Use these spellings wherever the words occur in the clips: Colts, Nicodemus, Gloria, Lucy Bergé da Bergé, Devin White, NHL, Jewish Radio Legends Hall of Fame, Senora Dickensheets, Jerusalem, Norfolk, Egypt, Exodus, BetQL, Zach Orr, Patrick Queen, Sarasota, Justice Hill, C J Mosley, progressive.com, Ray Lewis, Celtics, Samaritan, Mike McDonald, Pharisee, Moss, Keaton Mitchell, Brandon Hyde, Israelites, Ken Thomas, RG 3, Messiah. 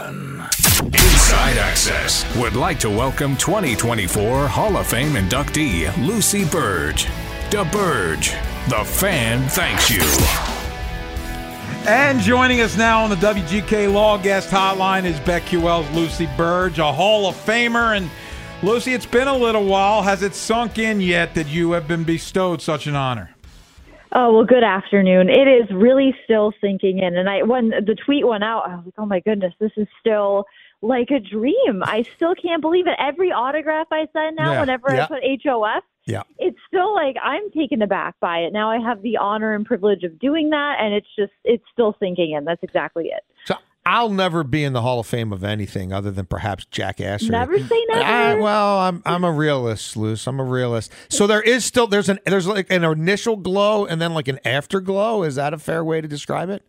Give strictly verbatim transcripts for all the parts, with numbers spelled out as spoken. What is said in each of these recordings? Inside Access would like to welcome twenty twenty-four Hall of Fame inductee Lucy Bergé da Bergé. The Fan thanks you. And joining us now on the W G K Law Guest Hotline is BetQL's Lucy Bergé, a Hall of Famer. And Lucy, it's been a little while. Has it sunk in yet that you have been bestowed such an honor? Oh, well, good afternoon. It is really still sinking in. And I, when the tweet went out, I was like, oh, my goodness, this is still like a dream. I still can't believe it. Every autograph I sign now, yeah. whenever yeah. I put H O F, yeah. it's still like I'm taken aback by it. Now I have the honor and privilege of doing that, and it's just it's still sinking in. That's exactly it. So I'll never be in the Hall of Fame of anything other than perhaps jackassery. Never say never. I, well, I'm I'm a realist, Luce. I'm a realist. So there is still there's an there's like an initial glow and then like an afterglow. Is that a fair way to describe it?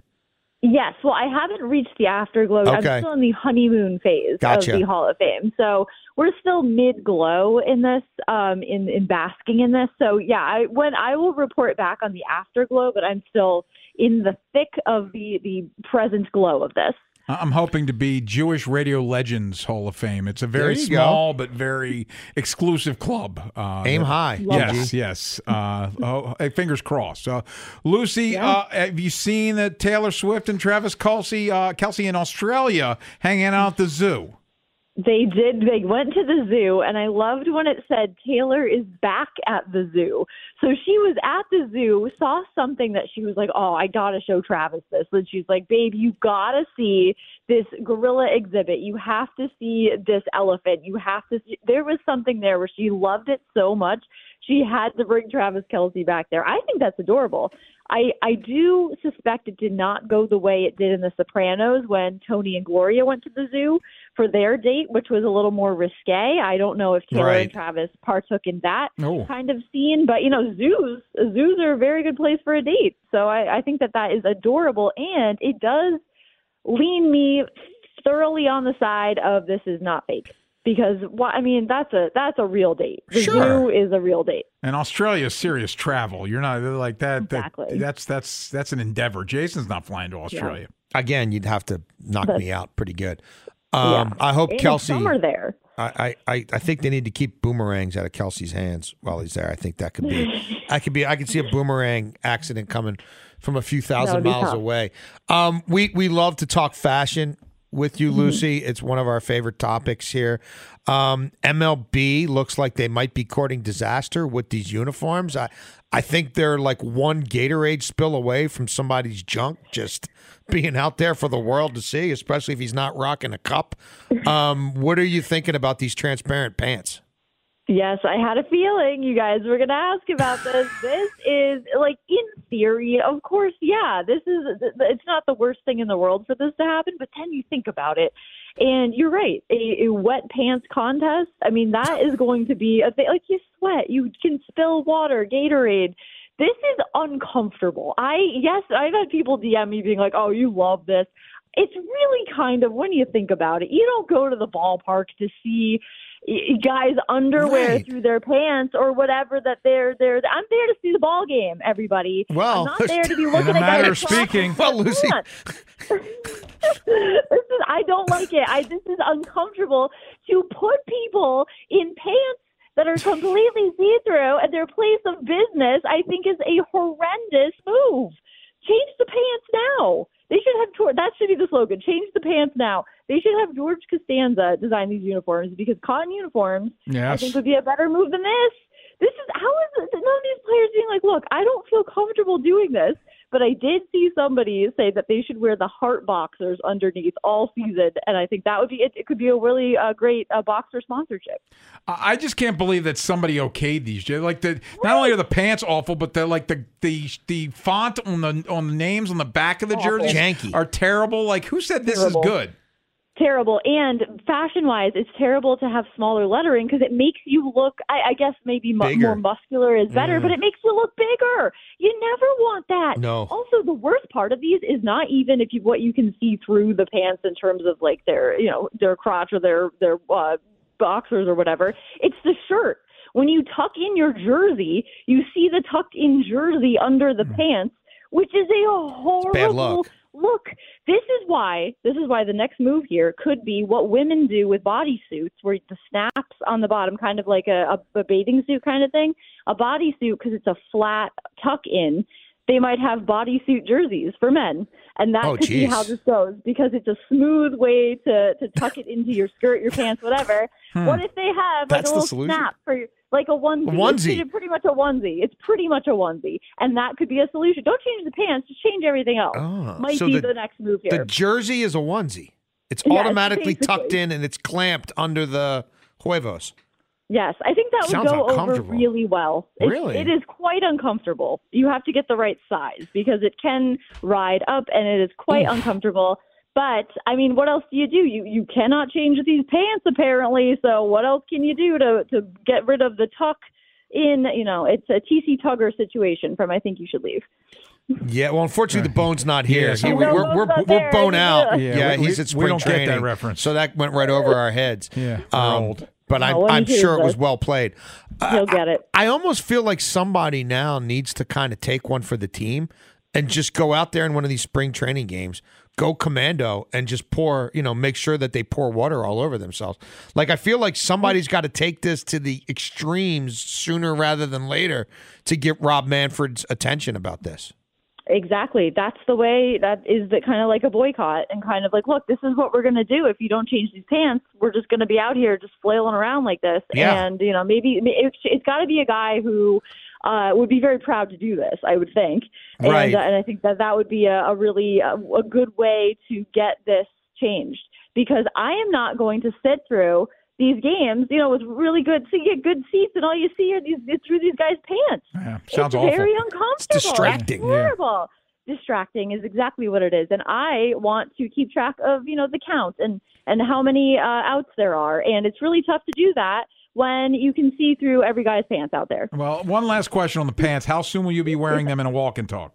Yes. Well, I haven't reached the afterglow. Okay. I'm still in the honeymoon phase gotcha. of the Hall of Fame. So we're still mid-glow in this, um, in in basking in this. So yeah, I when I will report back on the afterglow, but I'm still in the thick of the, the present glow of this. I'm hoping to be Jewish Radio Legends Hall of Fame. It's a very small go. but very exclusive club. Uh, Aim high. Love yes, you. yes. Uh, oh, fingers crossed. Uh, Lucy, yeah. uh, have you seen uh, Taylor Swift and Travis Kelce, uh, Kelce in Australia hanging out at the zoo? They did. They went to the zoo, and I loved when it said Taylor is back at the zoo. So she was at the zoo, saw something that she was like, oh, I got to show Travis this. And she's like, babe, you got to see this gorilla exhibit. You have to see this elephant. You have to see. There was something there where she loved it so much. She had to bring Travis Kelce back there. I think that's adorable. I, I do suspect it did not go the way it did in The Sopranos when Tony and Gloria went to the zoo for their date, which was a little more risque. I don't know if Taylor right. and Travis partook in that oh. kind of scene, but, you know, zoos zoos are a very good place for a date. So I, I think that that is adorable, and it does lean me thoroughly on the side of this is not fake. Because, well, I mean, that's a that's a real date. The sure. zoo is a real date. And Australia is serious travel. You're not like that. Exactly. That, that's that's that's an endeavor. Jason's not flying to Australia. Yeah. Again, you'd have to knock that's, me out pretty good. Um, yeah. I hope and Kelce. Summer there. I, I, I think they need to keep boomerangs out of Kelsey's hands while he's there. I think that could be. I could be. I could see a boomerang accident coming from a few thousand miles tough. away. Um, we we love to talk fashion with you, Lucy. It's one of our favorite topics here. Um, M L B looks like they might be courting disaster with these uniforms. I, I think they're like one Gatorade spill away from somebody's junk just being out there for the world to see, especially if he's not rocking a cup. Um, what are you thinking about these transparent pants? Yes, I had a feeling you guys were going to ask about this. This is, like, in theory, of course, yeah, this is, it's not the worst thing in the world for this to happen, but then you think about it, and you're right, a, a wet pants contest, I mean, that is going to be a thing, like, you sweat, you can spill water, Gatorade. This is uncomfortable. I, yes, I've had people D M me being like, oh, you love this. It's really kind of, when you think about it, you don't go to the ballpark to see guys' underwear right. through their pants or whatever that they're there. I'm there to see the ball game, everybody. Well, I'm not there to be looking at guys. Of speaking. Well, Lucy. this is, I don't like it. I, this is uncomfortable to put people in pants that are completely see-through at their place of business. I think is a horrendous move. Change the pants now. They should have, that should be the slogan, change the pants now. They should have George Costanza design these uniforms because cotton uniforms, yes. I think, would be a better move than this. This is, how is it, none of these players being like, look, I don't feel comfortable doing this, but I did see somebody say that they should wear the heart boxers underneath all season, and I think that would be, it, it could be a really uh, great uh, boxer sponsorship. I just can't believe that somebody okayed these. Like the, not only are the pants awful, but the, like the, the the font on the on the names on the back of the jerseys janky. Are terrible. Like, who said this terrible. Is good? Terrible. And fashion-wise, it's terrible to have smaller lettering because it makes you look, I, I guess maybe mu- more muscular is better, mm. but it makes you look bigger. You never want that. No. Also, the worst part of these is not even if you what you can see through the pants in terms of like their, you know, their crotch or their, their uh, boxers or whatever. It's the shirt. When you tuck in your jersey, you see the tucked-in jersey under the mm. pants, which is a horrible... It's bad luck. Look, this is why this is why the next move here could be what women do with bodysuits, where the snaps on the bottom, kind of like a, a bathing suit kind of thing. A bodysuit, because it's a flat tuck-in, they might have bodysuit jerseys for men. And that oh, could geez. be how this goes, because it's a smooth way to, to tuck it into your skirt, your pants, whatever. hmm. What if they have like That's a little solution. snap for your... Like a onesie. A onesie. It's pretty much a onesie. It's pretty much a onesie. And that could be a solution. Don't change the pants. Just change everything else. Oh, Might so be the, the next move here. The jersey is a onesie. It's yes, automatically basically. tucked in and it's clamped under the huevos. Yes. I think that Sounds would go over really well. It, really? It is quite uncomfortable. You have to get the right size because it can ride up and it is quite Oof. uncomfortable. But, I mean, what else do you do? You you cannot change these pants, apparently, so what else can you do to, to get rid of the tuck in? You know, it's a T C Tugger situation from I Think You Should Leave. Yeah, well, unfortunately, right. the bone's not here. Yeah, so we, we're we're, we're, we're bone out. Yeah, yeah we, he's at spring we don't training. Get that reference. So that went right over our heads. Yeah, um, old. But no, I, I'm sure it was well played. He'll uh, get it. I, I almost feel like somebody now needs to kind of take one for the team and just go out there in one of these spring training games. Go commando and just pour, you know, make sure that they pour water all over themselves. Like, I feel like somebody's got to take this to the extremes sooner rather than later to get Rob Manfred's attention about this. Exactly. That's the way, that is the kind of like a boycott and kind of like, look, this is what we're going to do. If you don't change these pants, we're just going to be out here just flailing around like this. Yeah. And, you know, maybe it's got to be a guy who Uh, would be very proud to do this, I would think. And, right. uh, and I think that that would be a, a really a, a good way to get this changed, because I am not going to sit through these games, you know, with really good, so you get good seats and all you see are these through these guys' pants. Yeah, sounds it's awful. Very uncomfortable. It's distracting. It's horrible. Yeah. Distracting is exactly what it is. And I want to keep track of, you know, the count and, and how many uh, outs there are. And it's really tough to do that when you can see through every guy's pants out there. Well, one last question on the pants. How soon will you be wearing them in a walk and talk?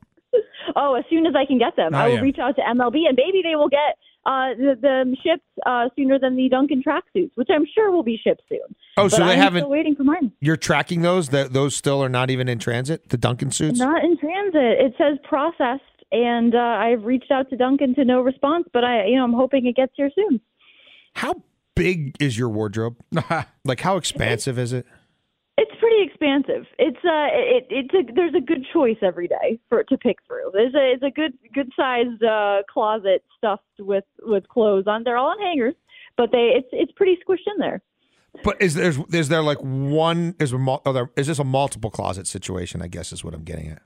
Oh, as soon as I can get them. Oh, I will yeah. reach out to M L B, and maybe they will get uh, the, the shipped uh, sooner than the Duncan tracksuits, which I'm sure will be shipped soon. Oh, but so they I'm haven't... still waiting for mine. You're tracking those? That Those still are not even in transit, the Duncan suits? Not in transit. It says processed, and uh, I've reached out to Duncan to no response, but I, you know, I'm hoping it gets here soon. How big is your wardrobe? Like, how expansive is it? It's pretty expansive. It's uh, it, it's a there's a good choice every day for to pick through. There's a it's a good good sized uh, closet stuffed with, with clothes on. They're all on hangers, but they it's it's pretty squished in there. But is there is there like one is there, is this a multiple closet situation? I guess is what I'm getting at.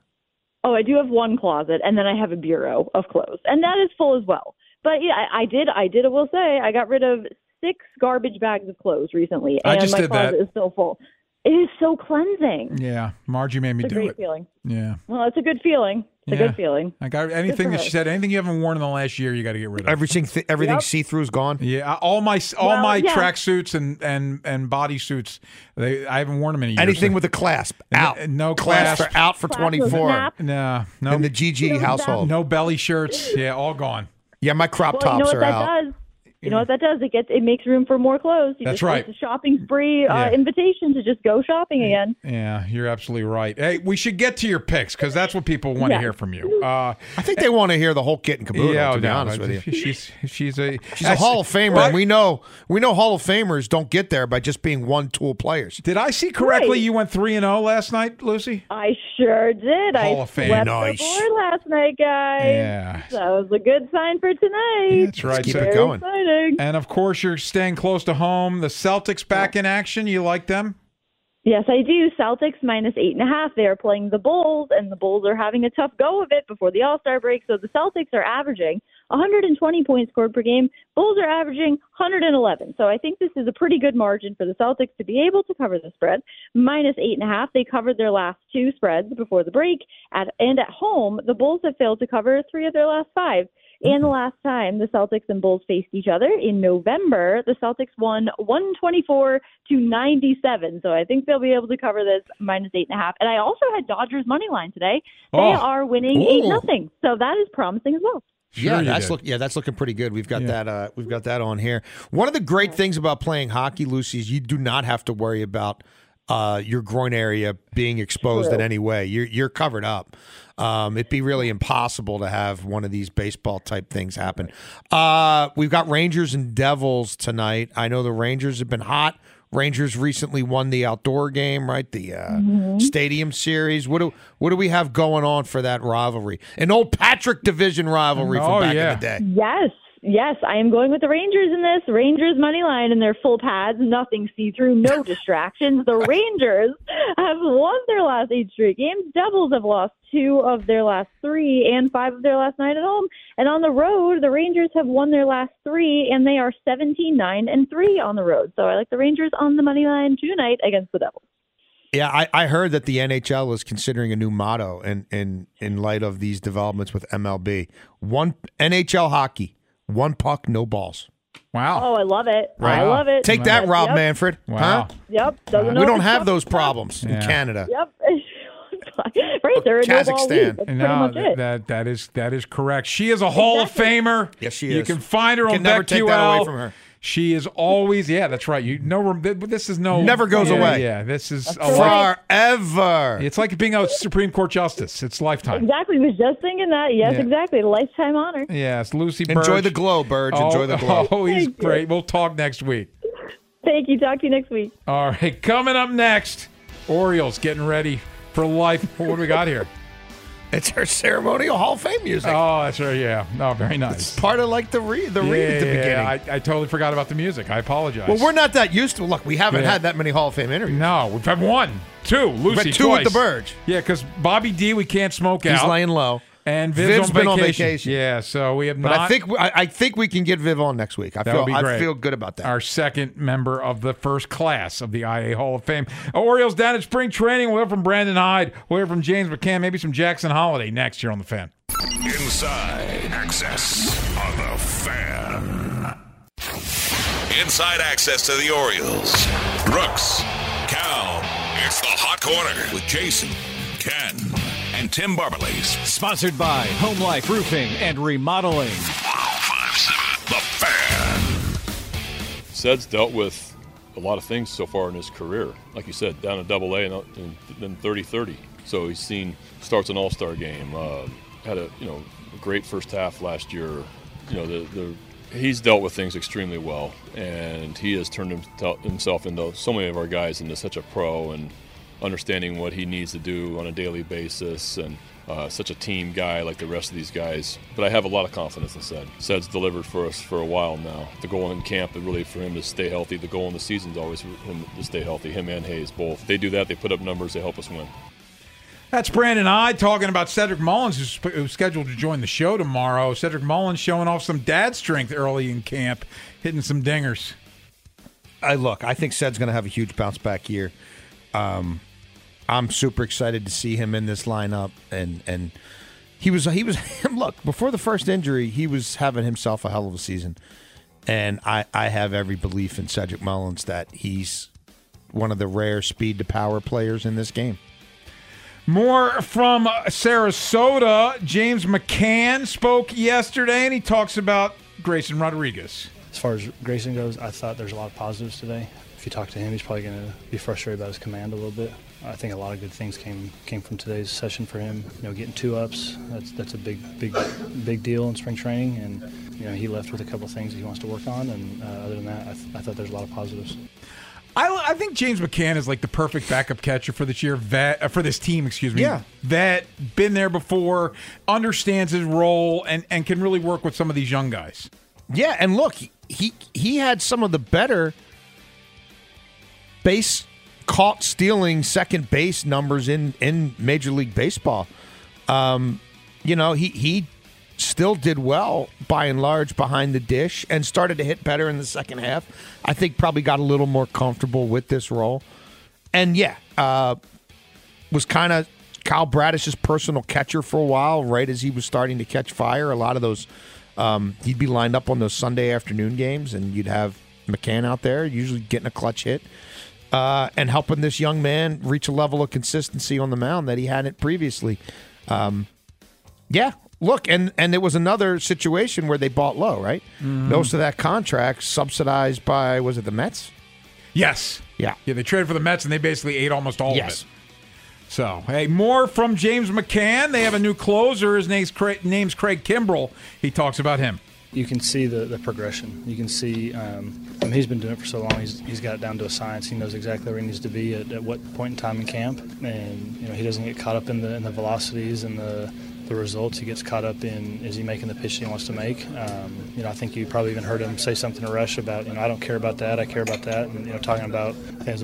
Oh, I do have one closet, and then I have a bureau of clothes, and that is full as well. But yeah, I, I did I did I will say I got rid of six garbage bags of clothes recently, and I just my did closet that. is so full. It is so cleansing. Yeah, Margie made me it's do it. It's a great it. feeling. Yeah. Well, it's a good feeling. It's yeah. a good feeling. I got anything that her. she said. Anything you haven't worn in the last year, you got to get rid of. Everything, th- everything yep. see-through is gone. Yeah, all my all well, my yeah. tracksuits and and and bodysuits. They I haven't worn them in a year. Anything so. with a clasp out. And, no clasp, clasp for out for twenty-four. No, no. In the G G household, nap. No belly shirts. Yeah, all gone. Yeah, my crop well, tops you know what are that out. Does? You know what that does? It gets it makes room for more clothes. You That's just right. It's a shopping spree uh, yeah. invitation to just go shopping again. Yeah, you're absolutely right. Hey, we should get to your picks because that's what people want to yeah. hear from you. Uh, I think they want to hear the whole kit and caboodle. Yeah, to be no, honest with you, she's she's a she's a Hall of Famer. Right? And we know we know Hall of Famers don't get there by just being one tool players. Did I see correctly? Right. You went three and zero last night, Lucy. I sure did. Hall I of Fame. Slept nice. The board last night, guys. Yeah, that was a good sign for tonight. Yeah, that's right. Let's keep so, it going. Exciting. And, of course, you're staying close to home. The Celtics back in action. You like them? Yes, I do. Celtics minus eight and a half. They are playing the Bulls, and the Bulls are having a tough go of it before the All-Star break. So the Celtics are averaging one hundred twenty points scored per game. Bulls are averaging one hundred eleven. So I think this is a pretty good margin for the Celtics to be able to cover the spread. Minus eight and a half. They covered their last two spreads before the break. At, and at home, the Bulls have failed to cover three of their last five. And the last time the Celtics and Bulls faced each other in November, the Celtics won one twenty-four to ninety-seven. So I think they'll be able to cover this minus eight and a half. And I also had Dodgers money line today. They oh. are winning Ooh. eight nothing. So that is promising as well. Sure yeah, that's look, yeah, that's looking pretty good. We've got yeah. that. Uh, we've got that on here. One of the great things about playing hockey, Lucy, is you do not have to worry about uh, your groin area being exposed True. in any way. You're you're covered up. Um, it'd be really impossible to have one of these baseball-type things happen. Uh, we've got Rangers and Devils tonight. I know the Rangers have been hot. Rangers recently won the outdoor game, right? The uh, mm-hmm. Stadium Series. What do what do we have going on for that rivalry? An old Patrick Division rivalry oh, from back yeah. in the day. Yes. Yes, I am going with the Rangers in this. Rangers money line in their full pads, nothing see-through, no distractions. The Rangers have won their last eight straight games. Devils have lost two of their last three and five of their last nine at home. And on the road, the Rangers have won their last three, and they are seventeen, nine, and three on the road. So I like the Rangers on the money line tonight against the Devils. Yeah, I, I heard that the N H L is considering a new motto in, in, in light of these developments with M L B. One N H L hockey. One puck, no balls. Wow. Oh, I love it. Right. I love it. Take that, Rob yep. Manfred. Wow. Huh? Yep. Doesn't we don't have those problems yeah. in Canada. Yep. Right there in Kazakhstan. That's no, pretty much it. That, that, is, that is correct. She is a Hall exactly. of Famer. Yes, she is. You can find her you on BetQL. She is always, yeah, that's right. You know, this is no. Never goes yeah, away. Yeah, this is that's a right. forever. It's like being a Supreme Court justice. It's lifetime. Exactly. I was just thinking that. Yes, yeah. exactly. Lifetime honor. Yes, Lucy Berge. Enjoy the glow, Berge. Oh, Enjoy the glow. Oh, he's Thank great. You. We'll talk next week. Thank you. Talk to you next week. All right. Coming up next, Orioles getting ready for life. What do we got here? It's her ceremonial Hall of Fame music. Oh, that's right. Yeah. No, very nice. It's part of like the read, the yeah, read at the beginning. Yeah, I, I totally forgot about the music. I apologize. Well, we're not that used to. Look, we haven't yeah. had that many Hall of Fame interviews. No, we've had one, two, Lucy, we've had two twice. with the Burge. Yeah, because Bobby D, we can't smoke He's out. He's laying low. And Viv's, Viv's on been vacation. on vacation. Yeah, so we have but not. But I think we, I, I think we can get Viv on next week. I that feel would be great. I feel good about that. Our second member of the first class of the I A Hall of Fame. Orioles down at spring training. We'll hear from Brandon Hyde. We'll hear from James McCann. Maybe some Jackson Holliday next year on The Fan. Inside access on The Fan. Inside access to the Orioles. Brooks, Cal. It's the Hot Corner with Jason, Ken, and Tim Barberley's. Sponsored by Home Life Roofing and Remodeling. one oh five point seven The Fan. Sed's dealt with a lot of things so far in his career. Like you said, down in Double A and then thirty thirty. So he's seen starts an All-Star game. Uh, had a you know a great first half last year. You know the, the he's dealt with things extremely well, and he has turned himself into so many of our guys into such a pro and. Understanding what he needs to do on a daily basis and uh, such a team guy like the rest of these guys. But I have a lot of confidence in Sed. Sed's delivered for us for a while now. The goal in camp is really for him to stay healthy. The goal in the season is always for him to stay healthy, him and Hayes both. They do that, they put up numbers, they help us win. That's Brandon Hyde talking about Cedric Mullins, who's, who's scheduled to join the show tomorrow. Cedric Mullins showing off some dad strength early in camp, hitting some dingers. I look, I think Sed's going to have a huge bounce back year. Um, I'm super excited to see him in this lineup, and and he was he was look before the first injury he was having himself a hell of a season, and I, I have every belief in Cedric Mullins that he's one of the rare speed to power players in this game. More from Sarasota. James McCann spoke yesterday, and he talks about Grayson Rodriguez. As far as Grayson goes, I thought there's a lot of positives today. If you talk to him, he's probably going to be frustrated about his command a little bit. I think a lot of good things came came from today's session for him. You know, getting two ups, that's that's a big big big deal in spring training, and you know he left with a couple of things that he wants to work on. And uh, other than that, I, th- I thought there's a lot of positives. I, I think James McCann is like the perfect backup catcher for this year, vet, uh, for this team, excuse me. Yeah. Vet, been there before, understands his role, and, and can really work with some of these young guys. Yeah, and look, he he, he had some of the better base caught stealing second base numbers in, in Major League Baseball. Um, you know, he, he still did well by and large behind the dish and started to hit better in the second half. I think probably got a little more comfortable with this role. And yeah, uh, was kind of Kyle Bradish's personal catcher for a while, right as he was starting to catch fire. A lot of those, um, he'd be lined up on those Sunday afternoon games, and you'd have McCann out there, usually getting a clutch hit. Uh, and helping this young man reach a level of consistency on the mound that he hadn't previously. Um, yeah, look, and, and it was another situation where they bought low, right? Mm-hmm. Most of that contract subsidized by, was it the Mets? Yes. Yeah. Yeah, they traded for the Mets, and they basically ate almost all yes. of it. So, hey, more from James McCann. They have a new closer. His name's Craig, name's Craig Kimbrell. He talks about him. You can see the, the progression. You can see um, I mean, he's been doing it for so long. He's he's got it down to a science. He knows exactly where he needs to be at, at what point in time in camp, and you know he doesn't get caught up in the in the velocities and the the results. He gets caught up in is he making the pitch he wants to make. Um, you know I think you probably even heard him say something to Rush about you know I don't care about that. I care about that. And you know talking about things.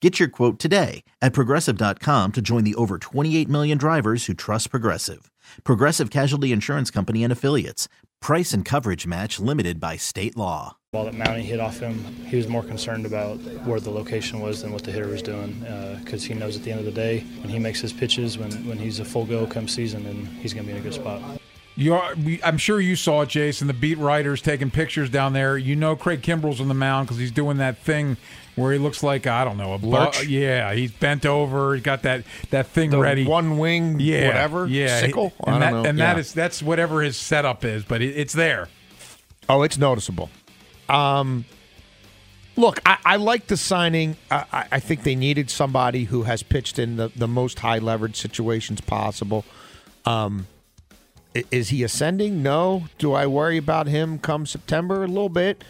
Get your quote today at progressive dot com to join the over twenty-eight million drivers who trust Progressive. Progressive Casualty Insurance Company and Affiliates. Price and coverage match limited by state law. Ball that Mountie hit off him, he was more concerned about where the location was than what the hitter was doing, because uh, he knows at the end of the day when he makes his pitches, when, when he's a full go come season, then he's going to be in a good spot. You are, I'm sure you saw it, Jason, the beat writers taking pictures down there. You know Craig Kimbrell's on the mound because he's doing that thing where he looks like, I don't know, a blur. Yeah, he's bent over. He's got that, that thing the ready. One wing, yeah, whatever, yeah. sickle. And, I that, don't know. and yeah. that is, that's whatever his setup is, but it, it's there. Oh, it's noticeable. Um, look, I, I like the signing. I, I think they needed somebody who has pitched in the, the most high-leverage situations possible. Um Is he ascending? No. Do I worry about him come September? A little bit.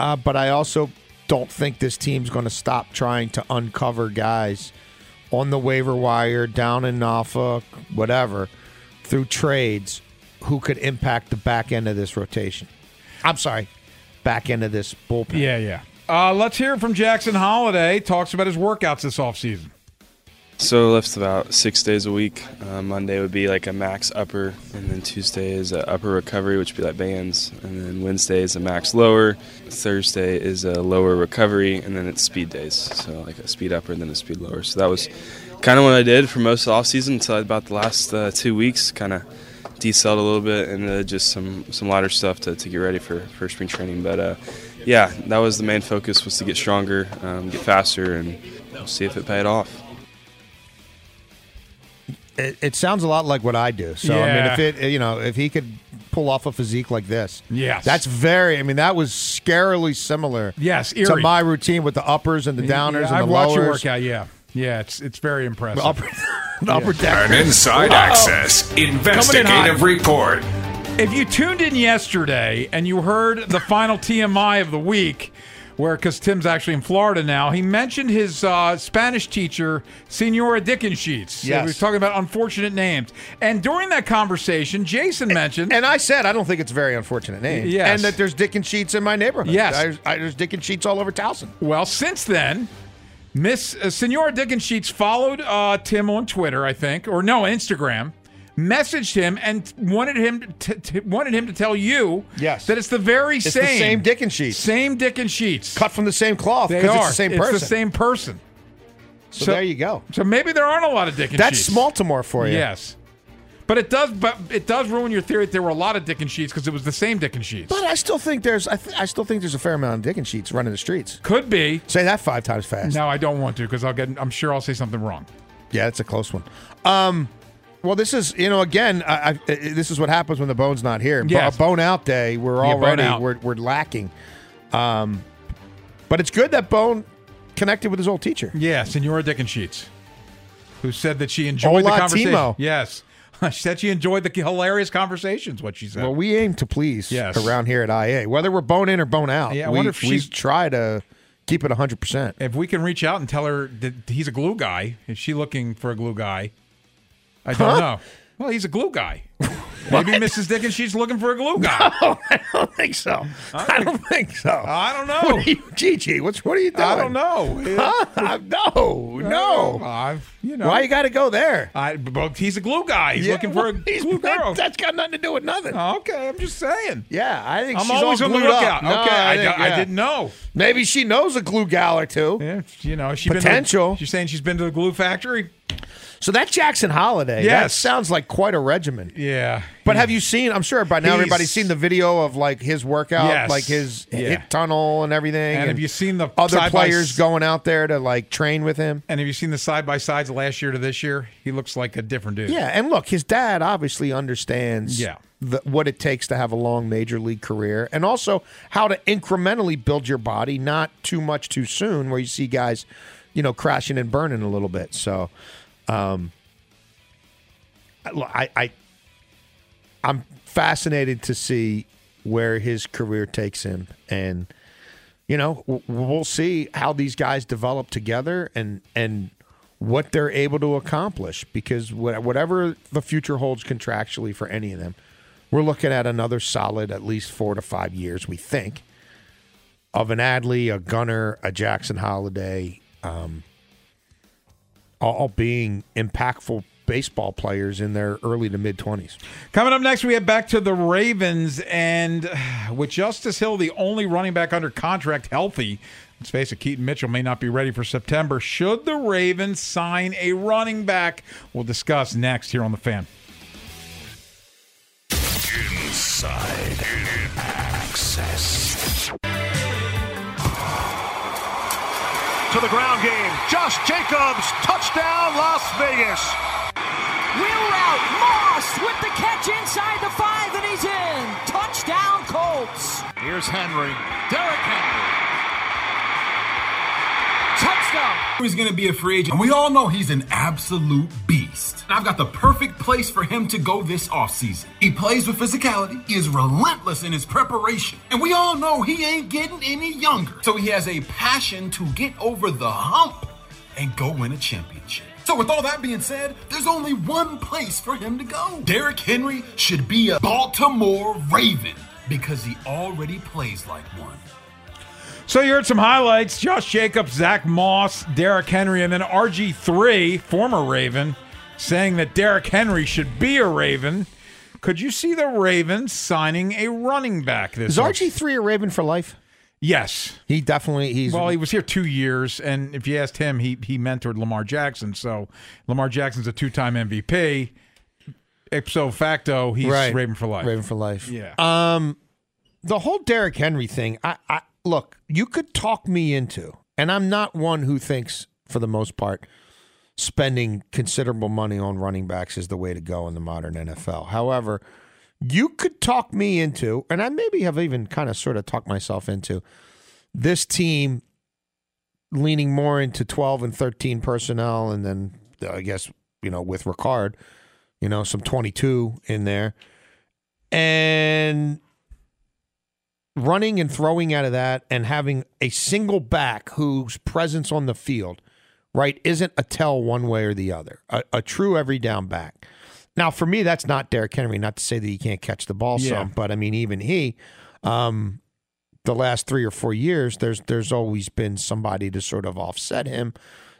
Uh, but I also don't think this team's going to stop trying to uncover guys on the waiver wire, down in Norfolk, whatever, through trades who could impact the back end of this rotation. I'm sorry, back end of this bullpen. Yeah, yeah. Uh, let's hear from Jackson Holliday. Talks about his workouts this offseason. So lifts about six days a week. Uh, Monday would be like a max upper, and then Tuesday is an upper recovery, which would be like bands, and then Wednesday is a max lower. Thursday is a lower recovery, and then it's speed days, so like a speed upper and then a speed lower. So that was kind of what I did for most of the offseason until about the last uh, two weeks, kind of decelled a little bit, and uh, just some, some lighter stuff to, to get ready for, for spring training. But uh, yeah, that was the main focus, was to get stronger, um, get faster, and we'll see if it paid off. It, it sounds a lot like what I do. So yeah. I mean, if it, you know, if he could pull off a physique like this, yes, that's very. I mean, that was scarily similar. Yes, eerie. To my routine with the uppers and the downers. Yeah, and I the watch lowers. Your workout. Yeah, yeah, it's it's very impressive. Upper, yeah. upper deck. An inside Uh-oh. access investigative in report. If you tuned in yesterday and you heard the final T M I of the week, where, because Tim's actually in Florida now, he mentioned his uh, Spanish teacher, Senora Dickensheets. Yes. We were talking about unfortunate names. And during that conversation, Jason mentioned... And I said, I don't think it's a very unfortunate name. Yes. And that there's Dickensheets in my neighborhood. Yes. There's, there's Dickensheets all over Towson. Well, since then, Miss uh, Senora Dickensheets followed uh, Tim on Twitter, I think, or no, Instagram, messaged him and wanted him to, to wanted him to tell you, yes, that it's the very it's same. The same Dickensheets. Same Dickensheets. Cut from the same cloth. They are. It's the same it's person. It's the same person. So, so there you go. So maybe there aren't a lot of Dickensheets. That's Baltimore for you. Yes. But it does, but it does ruin your theory that there were a lot of Dickensheets because it was the same Dickensheets. But I still think there's, I, th- I still think there's a fair amount of Dickensheets running the streets. Could be. Say that five times fast. No, I don't want to because I'll get. I'm sure I'll say something wrong. Yeah, that's a close one. Um. Well, this is, you know, again, I, I, this is what happens when the bone's not here. Yes. A bone out day, we're yeah, already, we're, we're lacking. Um, but it's good that Bone connected with his old teacher. Yeah, Senora Dickensheets, who said that she enjoyed Hola, the conversation. Timo. Yes. She said she enjoyed the hilarious conversations, what she said. Well, we aim to please yes. around here at I A, whether we're bone in or bone out. Yeah, I we, wonder if she's try to... Keep it one hundred percent. If we can reach out and tell her that he's a glue guy, is she looking for a glue guy? I don't huh? know. Well, he's a glue guy. Maybe Missus Dickens, she's looking for a glue guy. No, I don't think so. I don't think so. I don't know. What you, Gigi, what's, what are you doing? I don't know. Huh? No, no. Uh, you know. Why you got to go there? I, he's a glue guy. He's yeah, looking for a glue girl. That, that's got nothing to do with nothing. Okay, I'm just saying. Yeah, I think I'm she's always on the lookout. No, okay, I, I, think, d- yeah. I didn't know. Maybe she knows a glue gal or two. Yeah, you know, she potential. Been to, she's saying she's been to the glue factory. So that Jackson Holliday, yes. that sounds like quite a regimen. Yeah. But have you seen, I'm sure by now He's, everybody's seen the video of like his workout, yes. like his yeah. hit tunnel and everything. And, and have you seen the other players by, going out there to like train with him? And have you seen the side-by-sides last year to this year? He looks like a different dude. Yeah, and look, his dad obviously understands yeah. the, what it takes to have a long major league career and also how to incrementally build your body, not too much too soon where you see guys, you know, crashing and burning a little bit, so... Um, I, I, I'm fascinated to see where his career takes him, and you know we'll see how these guys develop together and and what they're able to accomplish. Because whatever the future holds contractually for any of them, we're looking at another solid, at least four to five years. We think of an Adley, a Gunner, a Jackson Holliday. Um, all being impactful baseball players in their early to mid-twenties. Coming up next, we head back to the Ravens, and with Justice Hill, the only running back under contract healthy, let's face it, Keaton Mitchell may not be ready for September. Should the Ravens sign a running back? We'll discuss next here on The Fan. Inside Access. To the ground game. Josh Jacobs, touchdown Las Vegas. Wheel route, Moss with the catch inside the five, and he's in. Touchdown Colts. Here's Henry. Derrick Henry. Touchdown. He's going to be a free agent, and we all know he's an absolute beast. And I've got the perfect place for him to go this offseason. He plays with physicality. He is relentless in his preparation. And we all know he ain't getting any younger. So he has a passion to get over the hump and go win a championship. So with all that being said, there's only one place for him to go. Derrick Henry should be a Baltimore Raven because he already plays like one. So you heard some highlights. Josh Jacobs, Zach Moss, Derrick Henry, and then R G three, former Raven, saying that Derrick Henry should be a Raven. Could you see the Ravens signing a running back this year? Is R G three a Raven for life? Yes. He definitely he's Well, he was here two years, and if you asked him, he he mentored Lamar Jackson. So Lamar Jackson's a two-time M V P. ipso facto, he's right. Raven for life. Raven for life. Yeah. Um, the whole Derrick Henry thing, I, I look, you could talk me into, and I'm not one who thinks, for the most part, spending considerable money on running backs is the way to go in the modern N F L. However, you could talk me into, and I maybe have even kind of sort of talked myself into, this team leaning more into twelve and thirteen personnel, and then uh, I guess, you know, with Ricard, you know, some twenty-two in there. And running and throwing out of that and having a single back whose presence on the field, right, isn't a tell one way or the other, a, a true every down back. Now, for me, that's not Derrick Henry, not to say that he can't catch the ball yeah. some, but, I mean, even he, um, the last three or four years, there's there's always been somebody to sort of offset him.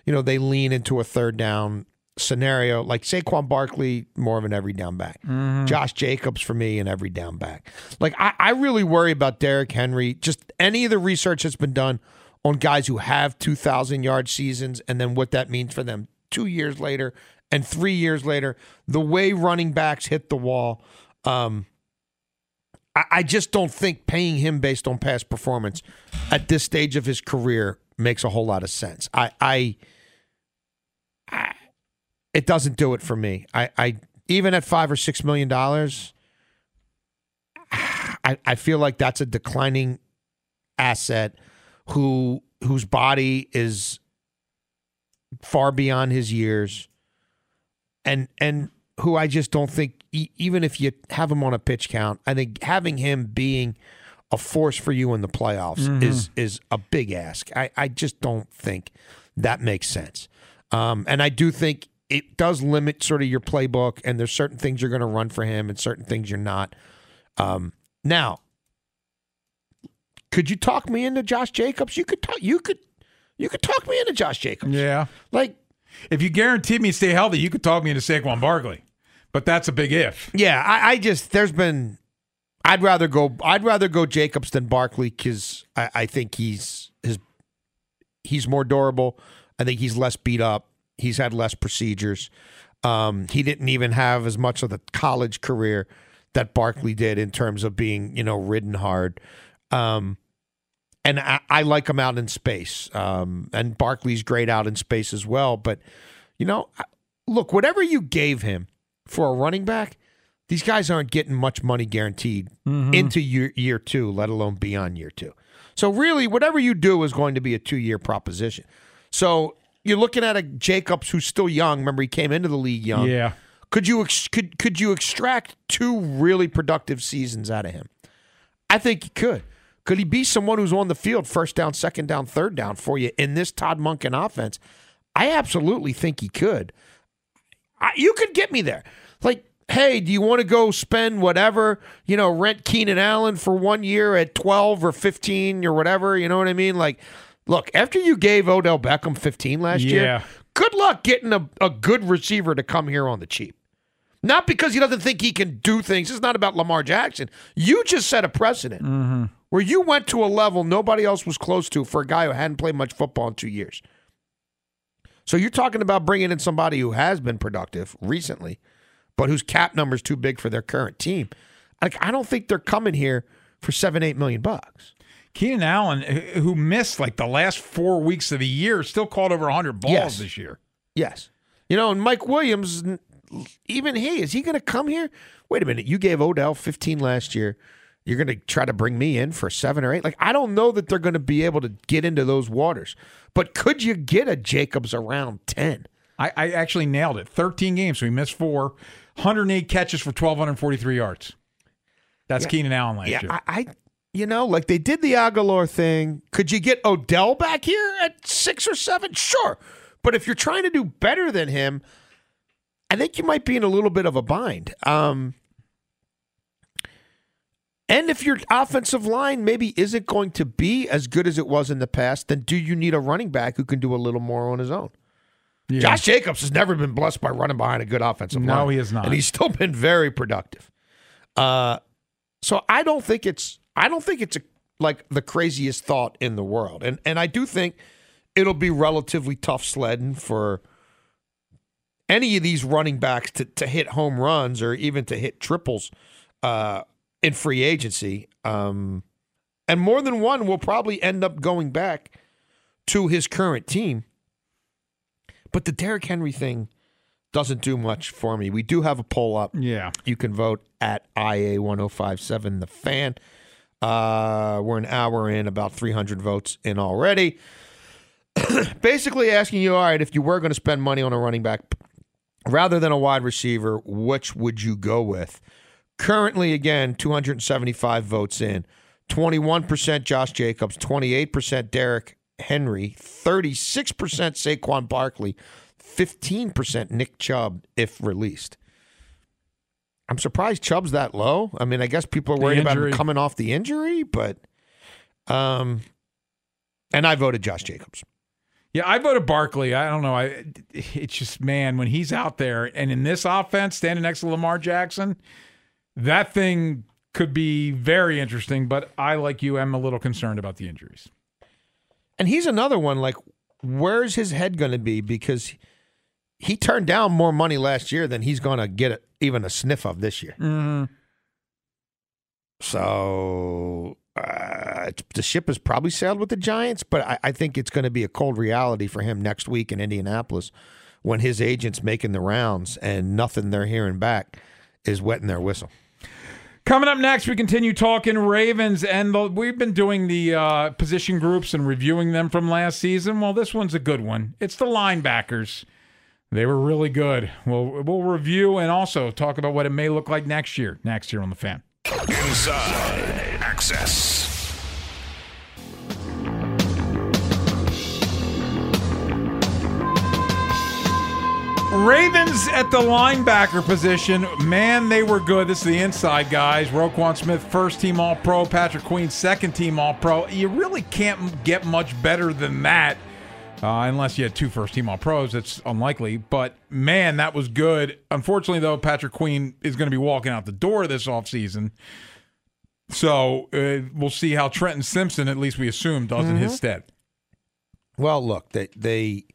You know, they lean into a third down scenario. Like Saquon Barkley, more of an every down back. Mm-hmm. Josh Jacobs, for me, an every down back. Like, I, I really worry about Derrick Henry. Just any of the research that's been done on guys who have two thousand yard seasons and then what that means for them two years later and three years later, the way running backs hit the wall, um, I, I just don't think paying him based on past performance at this stage of his career makes a whole lot of sense. I, I, I it doesn't do it for me. I, I even at five or six million dollars, I, I feel like that's a declining asset who whose body is far beyond his years. And and who I just don't think, even if you have him on a pitch count, I think having him being a force for you in the playoffs mm-hmm. is is a big ask. I, I just don't think that makes sense. Um, and I do think it does limit sort of your playbook, and there's certain things you're going to run for him and certain things you're not. Um, now, could you talk me into Josh Jacobs? You could talk, you could you could talk me into Josh Jacobs. Yeah. Like, if you guaranteed me to stay healthy, you could talk me into Saquon Barkley, but that's a big if. Yeah, I, I just there's been. I'd rather go. I'd rather go Jacobs than Barkley because I, I think he's his. He's more durable. I think he's less beat up. He's had less procedures. Um, he didn't even have as much of the college career that Barkley did in terms of being, you know, ridden hard. Um, And I, I like him out in space. Um, and Barkley's great out in space as well. But, you know, look, whatever you gave him for a running back, these guys aren't getting much money guaranteed mm-hmm. into year, year two, let alone beyond year two. So really, whatever you do is going to be a two-year proposition. So you're looking at a Jacobs who's still young. Remember, he came into the league young. Yeah. Could you ex- could could you extract two really productive seasons out of him? I think you could. Could he be someone who's on the field, first down, second down, third down for you in this Todd Monken offense? I absolutely think he could. I, you could get me there. Like, hey, do you want to go spend whatever, you know, rent Keenan Allen for one year at twelve or fifteen or whatever? You know what I mean? Like, look, after you gave Odell Beckham fifteen last yeah. year, good luck getting a, a good receiver to come here on the cheap. Not because he doesn't think he can do things. It's not about Lamar Jackson. You just set a precedent. Mm-hmm. Where you went to a level nobody else was close to for a guy who hadn't played much football in two years. So you're talking about bringing in somebody who has been productive recently, but whose cap number is too big for their current team. Like, I don't think they're coming here for seven, eight million bucks. Keenan Allen, who missed like the last four weeks of the year, still caught over one hundred balls yes. this year. Yes. You know, and Mike Williams, even he, is he going to come here? Wait a minute. You gave Odell fifteen last year. You're going to try to bring me in for seven or eight? Like, I don't know that they're going to be able to get into those waters. But could you get a Jacobs around ten? I, I actually nailed it. thirteen games. So we missed four. one hundred eight catches for one thousand two hundred forty-three yards. That's yeah. Keenan Allen last yeah, year. I, I, you know, like they did the Aguilar thing. Could you get Odell back here at six or seven? Sure. But if you're trying to do better than him, I think you might be in a little bit of a bind. Um And if your offensive line maybe isn't going to be as good as it was in the past, then do you need a running back who can do a little more on his own? Yeah. Josh Jacobs has never been blessed by running behind a good offensive no, line. No, he has not. And he's still been very productive. Uh, so I don't think it's I don't think it's a, like the craziest thought in the world. And and I do think it'll be relatively tough sledding for any of these running backs to, to hit home runs or even to hit triples uh, in free agency. Um, and more than one will probably end up going back to his current team. But the Derrick Henry thing doesn't do much for me. We do have a poll up. Yeah. You can vote at I A one oh five seven, The Fan. Uh, we're an hour in, about three hundred votes in already. Basically asking you, all right, if you were going to spend money on a running back rather than a wide receiver, which would you go with? Currently, again, two hundred seventy-five votes in. twenty-one percent Josh Jacobs, twenty-eight percent Derrick Henry, thirty-six percent Saquon Barkley, fifteen percent Nick Chubb if released. I'm surprised Chubb's that low. I mean, I guess people are worried about him coming off the injury, but um, and I voted Josh Jacobs. Yeah, I voted Barkley. I don't know. I it's just, man, when he's out there and in this offense, standing next to Lamar Jackson, that thing could be very interesting. But I, like you, am a little concerned about the injuries. And he's another one. Like, where's his head going to be? Because he turned down more money last year than he's going to get a, even a sniff of this year. Mm-hmm. So uh, the ship has probably sailed with the Giants, but I, I think it's going to be a cold reality for him next week in Indianapolis when his agent's making the rounds and nothing they're hearing back is wetting their whistle. Coming up next, we continue talking Ravens, and the, we've been doing the uh, position groups and reviewing them from last season. Well, this one's a good one. It's the linebackers. They were really good. We'll, we'll review and also talk about what it may look like next year. Next year on The Fan. Inside Access. Ravens at the linebacker position. Man, they were good. This is the inside guys. Roquan Smith, first team All-Pro. Patrick Queen, second team All-Pro. You really can't get much better than that uh, unless you had two first team All-Pros. That's unlikely. But, man, that was good. Unfortunately, though, Patrick Queen is going to be walking out the door this offseason. So uh, we'll see how Trenton Simpson, at least we assume, does mm-hmm. in his stead. Well, look, they... they...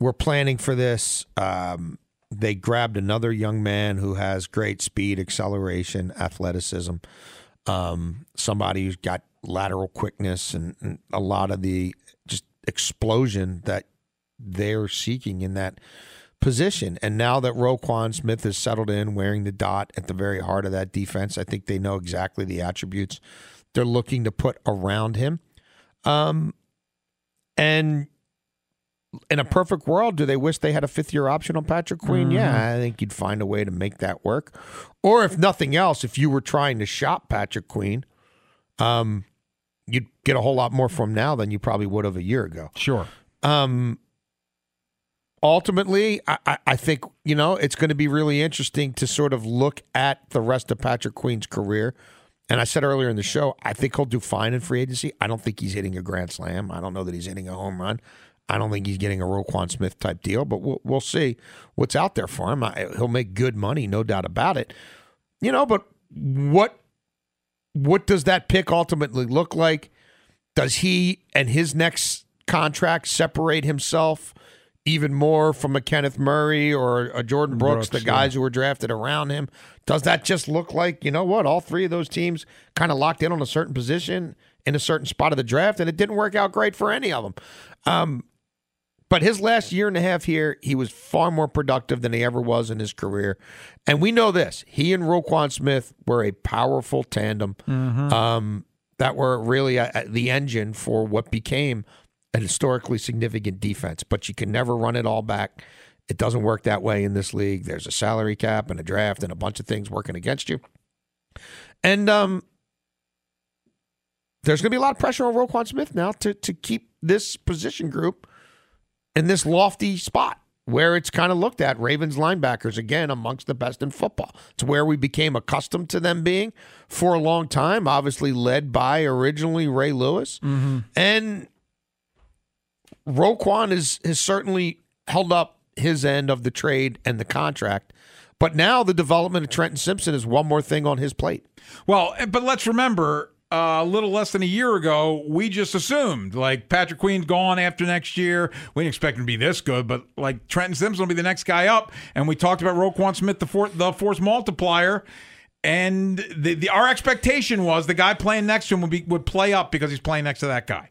We're planning for this. Um, they grabbed another young man who has great speed, acceleration, athleticism, um, somebody who's got lateral quickness and, and a lot of the just explosion that they're seeking in that position. And now that Roquan Smith is settled in, wearing the dot at the very heart of that defense, I think they know exactly the attributes they're looking to put around him. Um, and... In a perfect world, do they wish they had a fifth-year option on Patrick Queen? Mm-hmm. Yeah, I think you'd find a way to make that work. Or if nothing else, if you were trying to shop Patrick Queen, um, you'd get a whole lot more from now than you probably would have a year ago. Sure. Um, ultimately, I, I, I think, you know, it's going to be really interesting to sort of look at the rest of Patrick Queen's career. And I said earlier in the show, I think he'll do fine in free agency. I don't think he's hitting a grand slam. I don't know that he's hitting a home run. I don't think he's getting a Roquan Smith type deal, but we'll, we'll see what's out there for him. I, he'll make good money, no doubt about it. You know, but what what does that pick ultimately look like? Does he and his next contract separate himself even more from a Kenneth Murray or a Jordan Brooks, Brooks the guys yeah. who were drafted around him? Does that just look like, you know what, all three of those teams kind of locked in on a certain position in a certain spot of the draft, and it didn't work out great for any of them? Um, But his last year and a half here, he was far more productive than he ever was in his career. And we know this. He and Roquan Smith were a powerful tandem mm-hmm. um, that were really a, a, the engine for what became a historically significant defense. But you can never run it all back. It doesn't work that way in this league. There's a salary cap and a draft and a bunch of things working against you. And um, there's going to be a lot of pressure on Roquan Smith now to, to keep this position group in this lofty spot where it's kind of looked at. Ravens linebackers, again, amongst the best in football. It's where we became accustomed to them being for a long time, obviously led by originally Ray Lewis. Mm-hmm. And Roquan is, has certainly held up his end of the trade and the contract. But now the development of Trenton Simpson is one more thing on his plate. Well, but let's remember, uh, a little less than a year ago, we just assumed, like, Patrick Queen's gone after next year. We didn't expect him to be this good, but, like, Trenton Simpson will be the next guy up. And we talked about Roquan Smith, the fourth, the force multiplier. And the, the our expectation was the guy playing next to him would be would play up because he's playing next to that guy.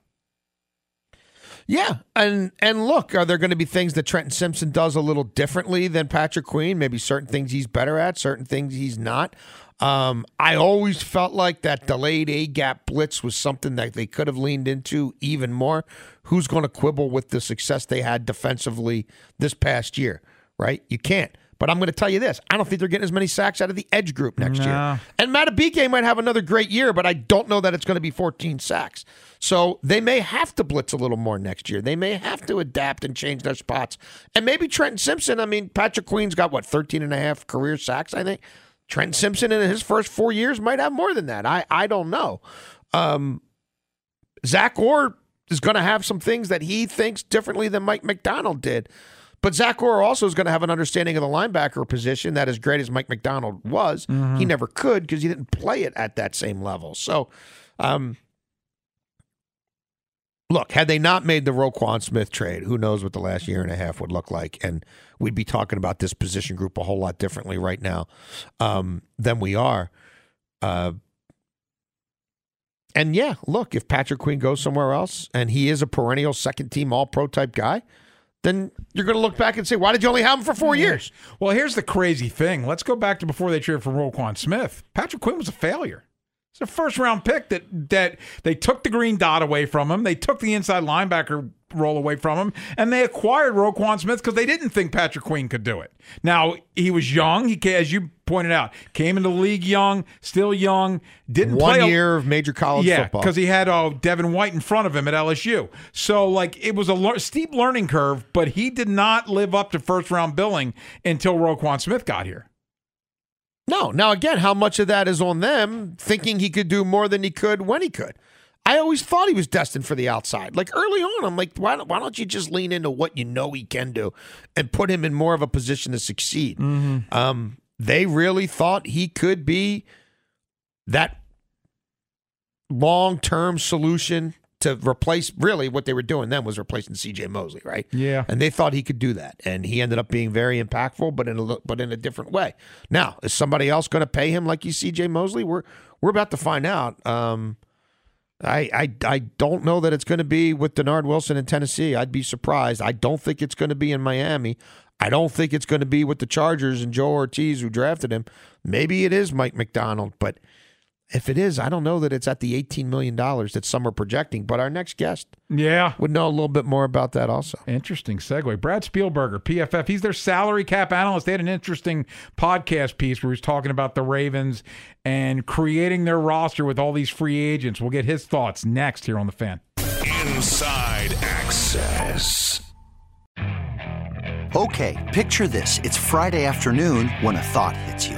Yeah, and and look, are there going to be things that Trenton Simpson does a little differently than Patrick Queen? Maybe certain things he's better at, certain things he's not. Um, I always felt like that delayed A-gap blitz was something that they could have leaned into even more. Who's going to quibble with the success they had defensively this past year, right? You can't. But I'm going to tell you this. I don't think they're getting as many sacks out of the edge group next no. year. And Matabike might have another great year, but I don't know that it's going to be fourteen sacks. So they may have to blitz a little more next year. They may have to adapt and change their spots. And maybe Trenton Simpson, I mean, Patrick Queen's got, what, thirteen and a half career sacks, I think? Trenton Simpson in his first four years might have more than that. I, I don't know. Um, Zach Orr is going to have some things that he thinks differently than Mike McDonald did. But Zach Orr also is going to have an understanding of the linebacker position that, as great as Mike McDonald was, mm-hmm. he never could because he didn't play it at that same level. So, um, look, had they not made the Roquan Smith trade, who knows what the last year and a half would look like, and we'd be talking about this position group a whole lot differently right now um, than we are. Uh, and, yeah, look, if Patrick Queen goes somewhere else and he is a perennial second-team all-pro type guy, then you're going to look back and say, why did you only have him for four years? Well, here's the crazy thing. Let's go back to before they traded for Roquan Smith. Patrick Quinn was a failure. It's a first-round pick that that they took the green dot away from him. They took the inside linebacker role away from him, and they acquired Roquan Smith because they didn't think Patrick Queen could do it. Now, he was young. He, as you pointed out, came into the league young, still young, didn't One play. One year a, of major college yeah, football. Yeah, because he had oh, Devin White in front of him at L S U. So, like, it was a le- steep learning curve, but he did not live up to first-round billing until Roquan Smith got here. No. Now, again, how much of that is on them thinking he could do more than he could when he could? I always thought he was destined for the outside. Like, early on, I'm like, why don't, why don't you just lean into what you know he can do and put him in more of a position to succeed? Mm-hmm. Um, they really thought he could be that long-term solution to replace, really what they were doing then was replacing C J Mosley, right? Yeah. And they thought he could do that. And he ended up being very impactful, but in a, but in a different way. Now, is somebody else going to pay him like he's C J Mosley? We're, we're about to find out. Um, I, I, I don't know that it's going to be with Denard Wilson in Tennessee. I'd be surprised. I don't think it's going to be in Miami. I don't think it's going to be with the Chargers and Joe Ortiz, who drafted him. Maybe it is Mike McDonald, but if it is, I don't know that it's at the eighteen million dollars that some are projecting, but our next guest yeah. would know a little bit more about that also. Interesting segue. Brad Spielberger, P F F, he's their salary cap analyst. They had an interesting podcast piece where he was talking about the Ravens and creating their roster with all these free agents. We'll get his thoughts next here on The Fan. Inside Access. Okay, picture this. It's Friday afternoon when a thought hits you.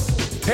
Hey